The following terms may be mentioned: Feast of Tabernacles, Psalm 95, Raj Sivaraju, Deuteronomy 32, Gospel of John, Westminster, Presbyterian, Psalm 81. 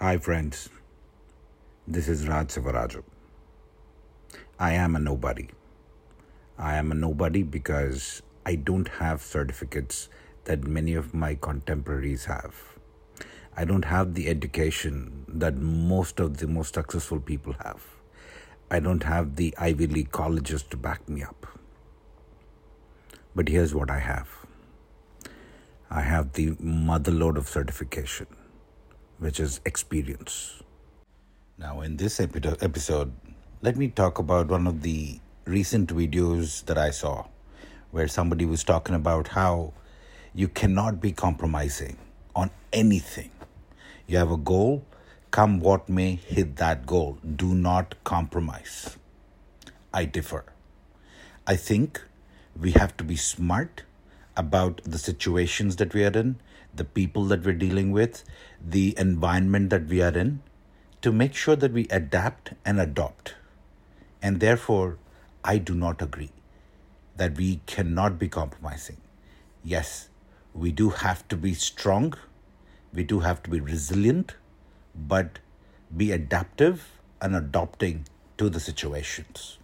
Hi friends, this is Raj Sivaraju. I am a nobody. I am a nobody because I don't have certificates that many of my contemporaries have. I don't have the education that most of the most successful people have. I don't have the Ivy League colleges to back me up. But here's what I have. I have the motherlode of certification, which is experience. Now in this episode, let me talk about one of the recent videos that I saw where somebody was talking about how you cannot be compromising on anything. You have a goal, come what may, hit that goal. Do not compromise. I differ. I think we have to be smart about the situations that we are in, the people that we're dealing with, the environment that we are in, to make sure that we adapt and adopt. And therefore, I do not agree that we cannot be compromising. Yes, we do have to be strong. We do have to be resilient, but be adaptive and adopting to the situations.